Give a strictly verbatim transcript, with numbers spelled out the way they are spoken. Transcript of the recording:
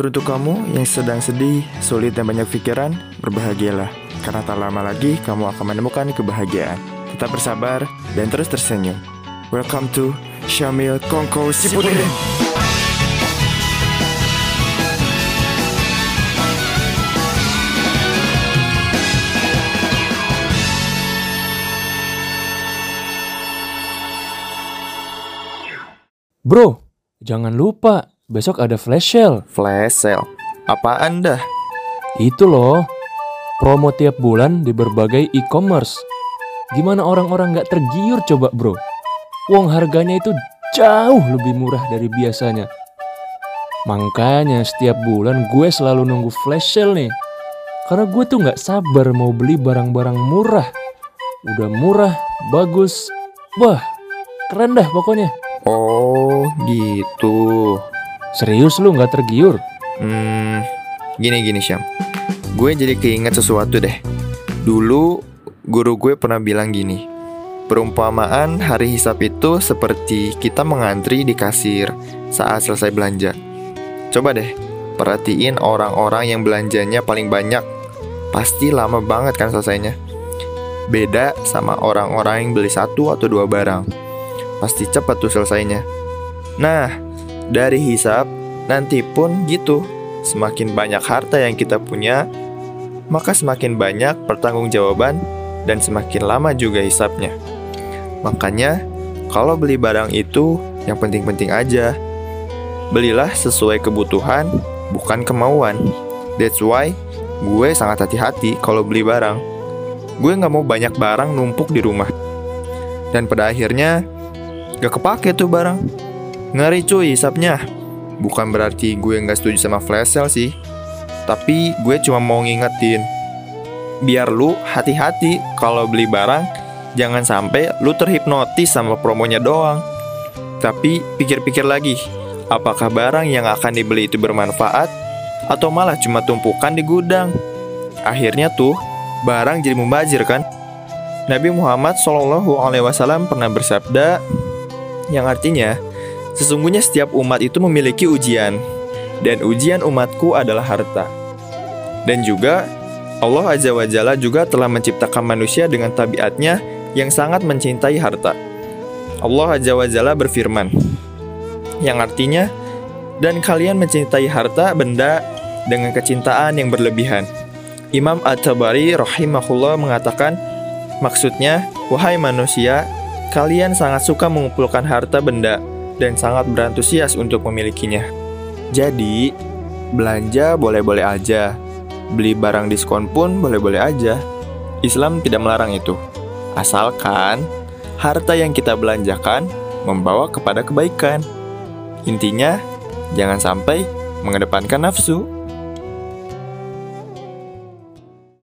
Teruntuk kamu yang sedang sedih, sulit dan banyak pikiran, berbahagialah, karena tak lama lagi kamu akan menemukan kebahagiaan. Tetap bersabar dan terus tersenyum. Welcome to Syamil Konco Si Puteri. Bro, jangan lupa, besok ada flash sale. Flash sale? Apaan dah? Itu loh, promo tiap bulan di berbagai e-commerce. Gimana orang-orang gak tergiur coba bro? Wong harganya itu jauh lebih murah dari biasanya. Makanya setiap bulan gue selalu nunggu flash sale nih. Karena gue tuh gak sabar mau beli barang-barang murah. Udah murah, bagus, wah keren dah pokoknya. Oh gitu. Serius lu gak tergiur? Hmm, gini-gini Syam, gue jadi keinget sesuatu deh. Dulu guru gue pernah bilang gini, perumpamaan hari hisap itu seperti kita mengantri di kasir saat selesai belanja. Coba deh, perhatiin orang-orang yang belanjanya paling banyak. Pasti lama banget kan selesainya. Beda sama orang-orang yang beli satu atau dua barang, pasti cepat tuh selesainya. Nah, dari hisap nanti pun gitu. Semakin banyak harta yang kita punya, maka semakin banyak pertanggungjawaban dan semakin lama juga hisapnya. Makanya, kalau beli barang itu yang penting-penting aja. Belilah sesuai kebutuhan, bukan kemauan. That's why gue sangat hati-hati kalau beli barang. Gue gak mau banyak barang numpuk di rumah dan pada akhirnya gak kepake tuh barang. Ngeri cuy hisapnya. Bukan berarti gue gak setuju sama flash sale sih, tapi gue cuma mau ngingetin biar lu hati-hati kalau beli barang. Jangan sampai lu terhipnotis sama promonya doang, tapi pikir-pikir lagi, apakah barang yang akan dibeli itu bermanfaat atau malah cuma tumpukan di gudang. Akhirnya tuh barang jadi mubazir kan. Nabi Muhammad shallallahu alaihi wasallam pernah bersabda, yang artinya, sesungguhnya setiap umat itu memiliki ujian, dan ujian umatku adalah harta. Dan juga, Allah Azza wa Jalla juga telah menciptakan manusia dengan tabiatnya yang sangat mencintai harta. Allah Azza wa Jalla berfirman, yang artinya, dan kalian mencintai harta benda dengan kecintaan yang berlebihan. Imam At-Tabari rahimahullah mengatakan, maksudnya, wahai manusia, kalian sangat suka mengumpulkan harta benda dan sangat berantusias untuk memilikinya. Jadi, belanja boleh-boleh aja, beli barang diskon pun boleh-boleh aja. Islam tidak melarang itu, asalkan harta yang kita belanjakan membawa kepada kebaikan. Intinya, jangan sampai mengedepankan nafsu.